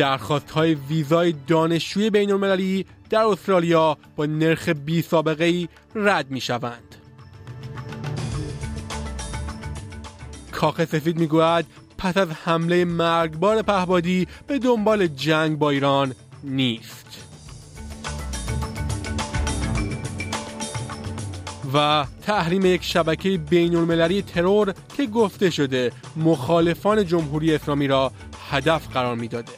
درخواست‌های ویزای دانشجوی بین‌المللی در استرالیا با نرخ بی سابقه‌ای رد می‌شوند. کاخ سفید می‌گوید پس از حمله مرگبار پهپادی به دنبال جنگ با ایران نیست. و تحریم یک شبکه بین‌المللی ترور که گفته شده مخالفان جمهوری اسلامی را هدف قرار می‌داده.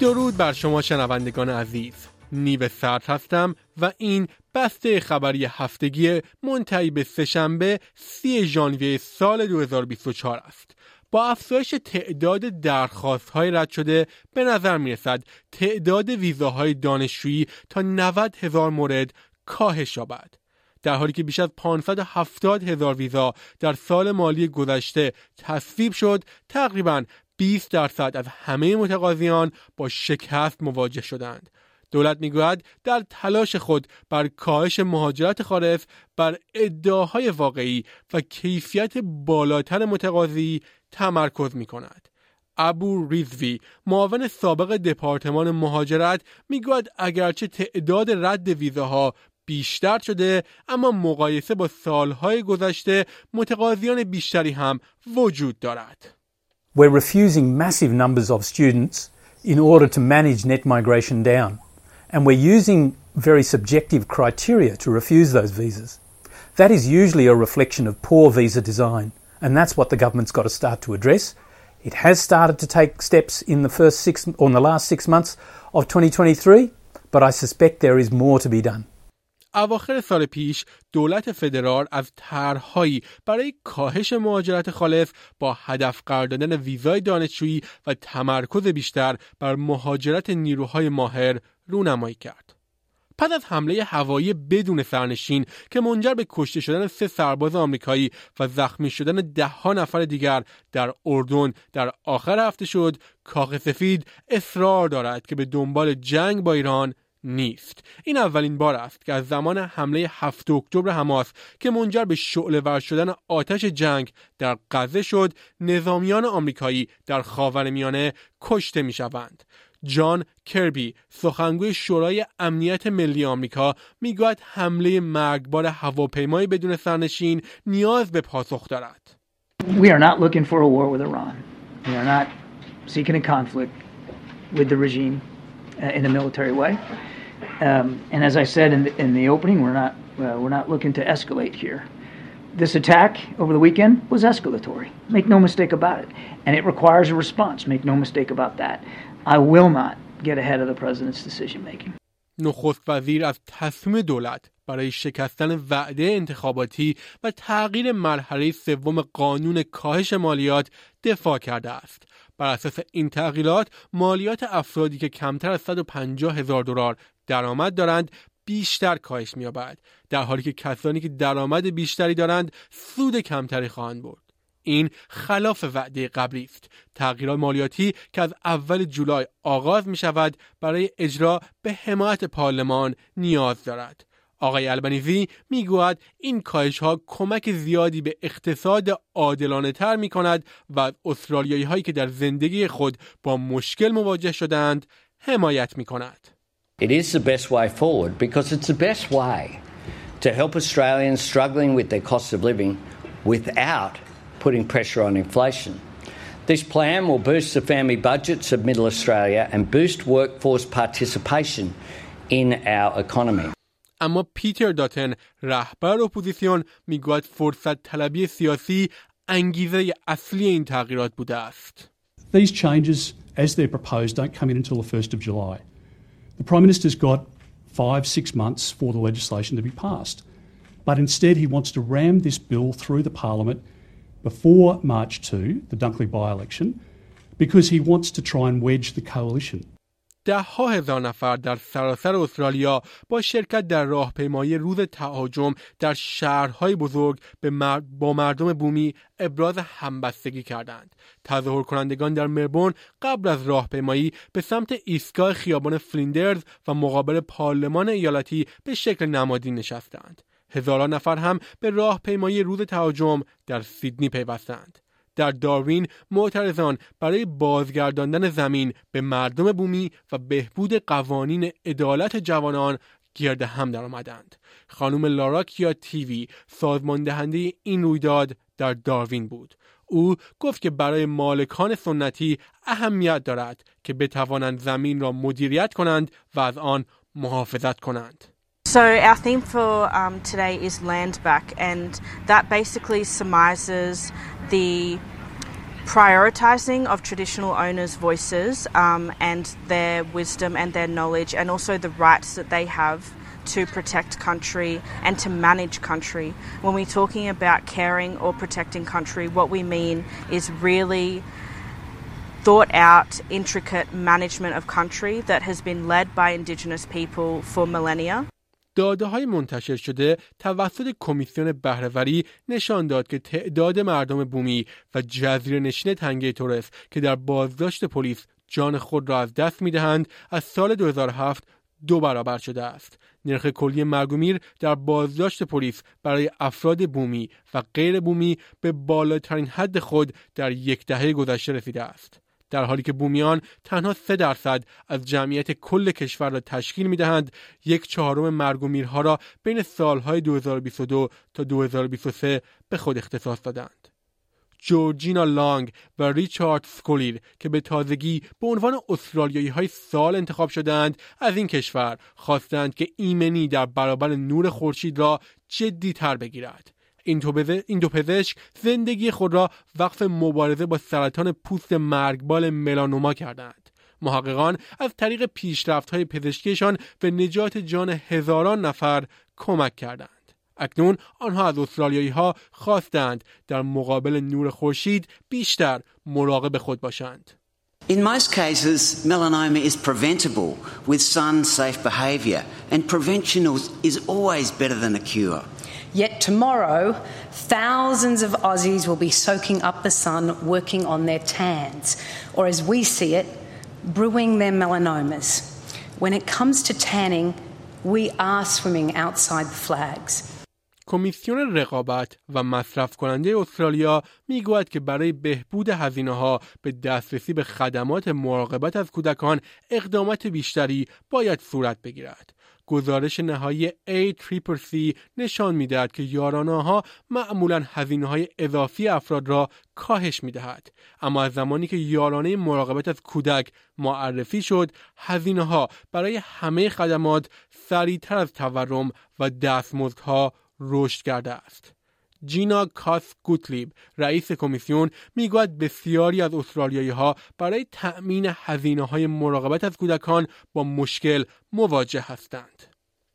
درود بر شما شنوندگان عزیز، نیو سرد هستم و این بسته خبری هفتگی منتهی به سه‌شنبه 30 ژانویه سال 2024 است. با افزایش تعداد درخواست‌های رد شده به نظر می‌رسد تعداد ویزاهای دانشجویی تا 90,000 مورد کاهش یابد، در حالی که بیش از 570,000 ویزا در سال مالی گذشته تصویب شد. تقریباً 20% از همه متقاضیان با شکست مواجه شدند. دولت میگوید در تلاش خود بر کاهش مهاجرت خالص بر ادعاهای واقعی و کیفیت بالاتر متقاضی تمرکز میکند. ابو ریزوی، معاون سابق دپارتمان مهاجرت، میگوید اگرچه تعداد رد ویزاها بیشتر شده، اما مقایسه با سالهای گذشته متقاضیان بیشتری هم وجود دارد. We're refusing massive numbers of students in order to manage net migration down. And we're using very subjective criteria to refuse those visas. That is usually a reflection of poor visa design. And that's what the government's got to start to address. It has started to take steps in the last 6 months of 2023, but I suspect there is more to be done. اواخر سال پیش دولت فدرال از طرح‌هایی برای کاهش مهاجرت خالص با هدف قرار دادن ویزای دانشجویی و تمرکز بیشتر بر مهاجرت نیروهای ماهر رونمایی کرد. پس از حمله هوایی بدون سرنشین که منجر به کشته شدن 3 سرباز آمریکایی و زخمی شدن ده‌ها نفر دیگر در اردن در آخر هفته شد، کاخ سفید اصرار دارد که به دنبال جنگ با ایران نیست. این اولین بار است که از زمان حمله 7 اکتبر حماس که منجر به شعله‌ور شدن آتش جنگ در غزه شد، نظامیان آمریکایی در خاورمیانه کشته می‌شوند. جان کربی، سخنگوی شورای امنیت ملی آمریکا، میگوید حمله مرگبار هواپیمای بدون سرنشین نیاز به پاسخ دارد. We are not looking for a war with Iran. We are not seeking a conflict with the regime in the military way. And as I said in the opening, we're not looking to escalate here. This attack over the weekend was escalatory. Make no mistake about it. And it requires a response. Make no mistake about that. I will not get ahead of the president's decision making. نخست وزیر از تصمیم دولت برای شکستن وعده انتخاباتی و تغییر مرحله سوم قانون کاهش مالیات دفاع کرده است. بر اساس این تغییرات، مالیات افرادی که کمتر از $150,000 درآمد دارند بیشتر کاهش می‌یابد، در حالی که کسانی که درآمد بیشتری دارند سود کمتری خواهند برد. این خلاف وعده قبلی است. تغییرات مالیاتی که از اول جولای آغاز می‌شود برای اجرا به حمایت پارلمان نیاز دارد. آقای البنیزی میگوید این کاهش‌ها کمک زیادی به اقتصاد عادلانه‌تر می‌کند و از استرالیایی‌هایی که در زندگی خود با مشکل مواجه شدند حمایت می‌کند. It is the best way forward because it's the best way to help Australians struggling with their cost of living without putting pressure on inflation. This plan will boost the family budgets of Middle Australia and boost workforce participation in our economy. اما پیتر داتن، رهبر اپوزیسیون، میگوید فرصت طلبی سیاسی انگیزه اصلی این تغییرات بوده است. These changes as they're proposed don't come in until the 1st of July. The Prime Minister's got 5-6 months for the legislation to be passed. But instead he wants to ram this bill through the Parliament before March 2, the Dunkley by-election, because he wants to try and wedge the coalition. ده‌ها هزار نفر در سراسر استرالیا با شرکت در راهپیمایی روز تهاجم در شهرهای بزرگ با مردم بومی ابراز همبستگی کردند. تظاهر کنندگان در ملبورن قبل از راهپیمایی به سمت ایستگاه خیابان فلیندرز و مقابل پارلمان ایالتی به شکل نمادی نشستند. هزاران نفر هم به راهپیمایی روز تهاجم در سیدنی پیوستند. در داروین معترضان برای بازگرداندن زمین به مردم بومی و بهبود قوانین عدالت جوانان گرد هم درآمدند. خانم لاراکیا تیوی سازمان دهنده این رویداد در داروین بود. او گفت که برای مالکان سنتی اهمیت دارد که بتوانند زمین را مدیریت کنند و از آن محافظت کنند. So our theme for today is land back, and that basically surmises the prioritising of traditional owners' voices and their wisdom and their knowledge, and also the rights that they have to protect country and to manage country. When we're talking about caring or protecting country, what we mean is really thought out, intricate management of country that has been led by Indigenous people for millennia. داده‌های منتشر شده توسط کمیسیون بهره‌وری نشان داد که تعداد مردم بومی و جزیره‌نشین تنگه تورس که در بازداشت پلیس جان خود را از دست می‌دهند از سال 2007 دو برابر شده است. نرخ کلی مرگ و میر در بازداشت پلیس برای افراد بومی و غیر بومی به بالاترین حد خود در یک دهه گذشته رسیده است. در حالی که بومیان تنها 3% از جمعیت کل کشور را تشکیل می‌دهند، 1/4 مرگ و میرها را بین سالهای 2022 تا 2023 به خود اختصاص دادند. جورجینا لانگ و ریچارد سکولیر که به تازگی به عنوان استرالیایی‌های سال انتخاب شدند، از این کشور خواستند که ایمنی در برابر نور خورشید را جدی‌تر بگیرد. این دو پزشک زندگی خود را وقف مبارزه با سرطان پوست مرگبار ملانوما کردند. محققان از طریق پیشرفت‌های پزشکیشان به نجات جان هزاران نفر کمک کردند. اکنون آنها از استرالیایی‌ها خواستند در مقابل نور خورشید بیشتر مراقب خود باشند. In most cases, melanoma is preventable with sun-safe behaviour, and prevention is always better than a cure. Yet tomorrow, thousands of Aussies will be soaking up the sun, working on their tans, or as we see it, brewing their melanomas. When it comes to tanning, we are swimming outside the flags. کمیسیون رقابت و مصرف کننده استرالیا میگوید که برای بهبود هزینه‌ها به دسترسی به خدمات مراقبت از کودکان اقدامات بیشتری باید صورت بگیرد. گزارش نهایی ACCC نشان می‌دهد که یارانه‌ها معمولاً هزینه‌های اضافی افراد را کاهش می‌دهد، اما از زمانی که یارانه مراقبت از کودک معرفی شد، هزینه‌ها برای همه خدمات سریع‌تر از تورم و دستمزدها رشد کرده است. جینا کاس گوتلیب رئیس کمیسیون میگوید بسیاری از استرالیایی‌ها برای تأمین هزینه‌های مراقبت از کودکان با مشکل مواجه هستند.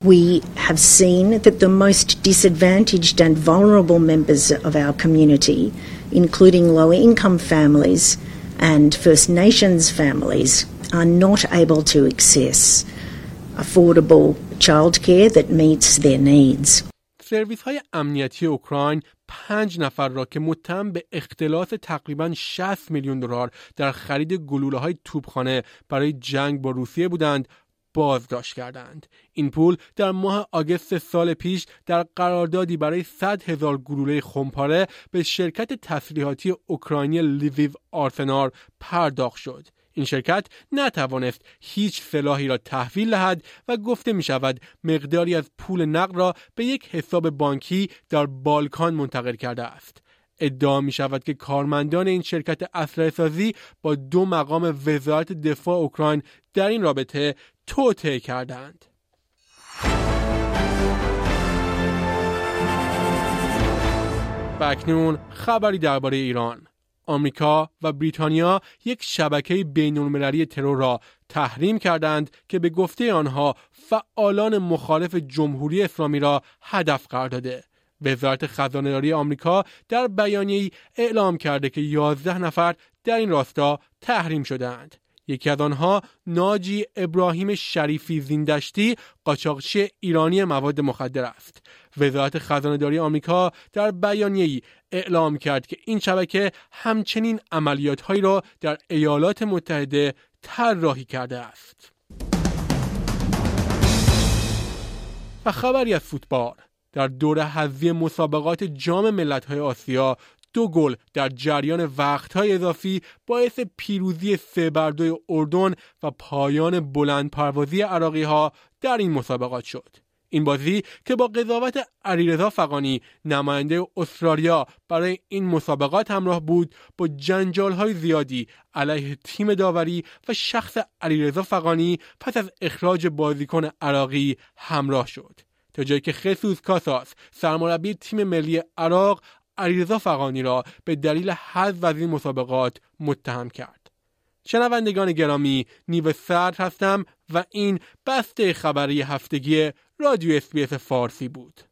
We have seen that the most disadvantaged and vulnerable members of our community, including low-income families and First Nations families, are not able to access affordable childcare that meets their needs. سرویس‌های امنیتی اوکراین 5 نفر را که متهم به اختلاس تقریباً 60 میلیون دلار در خرید گلوله‌های توپخانه برای جنگ با روسیه بودند، بازداشت کردند. این پول در ماه آگوست سال پیش در قراردادی برای 100 هزار گلوله خمپاره به شرکت تسلیحاتی اوکراینی لیویو آرسنال پرداخت شد. این شرکت نتوانست هیچ سلاحی را تحویل دهد و گفته می شود مقداری از پول نقد را به یک حساب بانکی در بالکان منتقل کرده است. ادعا می شود که کارمندان این شرکت اسلحه‌سازی با 2 مقام وزارت دفاع اوکراین در این رابطه توطئه کردند. و اکنون خبری درباره ایران. آمریکا و بریتانیا یک شبکه بین‌المللی ترور را تحریم کردند که به گفته آنها فعالان مخالف جمهوری اسلامی را هدف قرار داده. وزارت خزانه‌داری آمریکا در بیانیه‌ای اعلام کرده که 11 نفر در این راستا تحریم شدند. یکی از آنها ناجی ابراهیم شریفی زیندشتی، قاچاقچی ایرانی مواد مخدر است. وزارت خزانه‌داری آمریکا در بیانیه‌ای اعلام کرد که این شبکه همچنین عملیات‌هایی را در ایالات متحده طراحی کرده است. و خبری از فوتبال. در دوره حذفی مسابقات جام ملت‌های آسیا 2 گل در جریان وقت‌های اضافی باعث پیروزی 3-2 اردن و پایان بلندپروازی عراقی‌ها در این مسابقات شد. این بازی که با قضاوت علیرضا فغانی نماینده استرالیا برای این مسابقات همراه بود، با جنجال‌های زیادی علیه تیم داوری و شخص علیرضا فغانی پس از اخراج بازیکن عراقی همراه شد. تا جایی که Jesus Casas سرمربی تیم ملی عراق علیرضا فغانی را به دلیل حذف از این مسابقات متهم کرد. شنوندگان گرامی، نیو سرد هستم و این بسته خبری هفتگی رادیو SBS فارسی بود.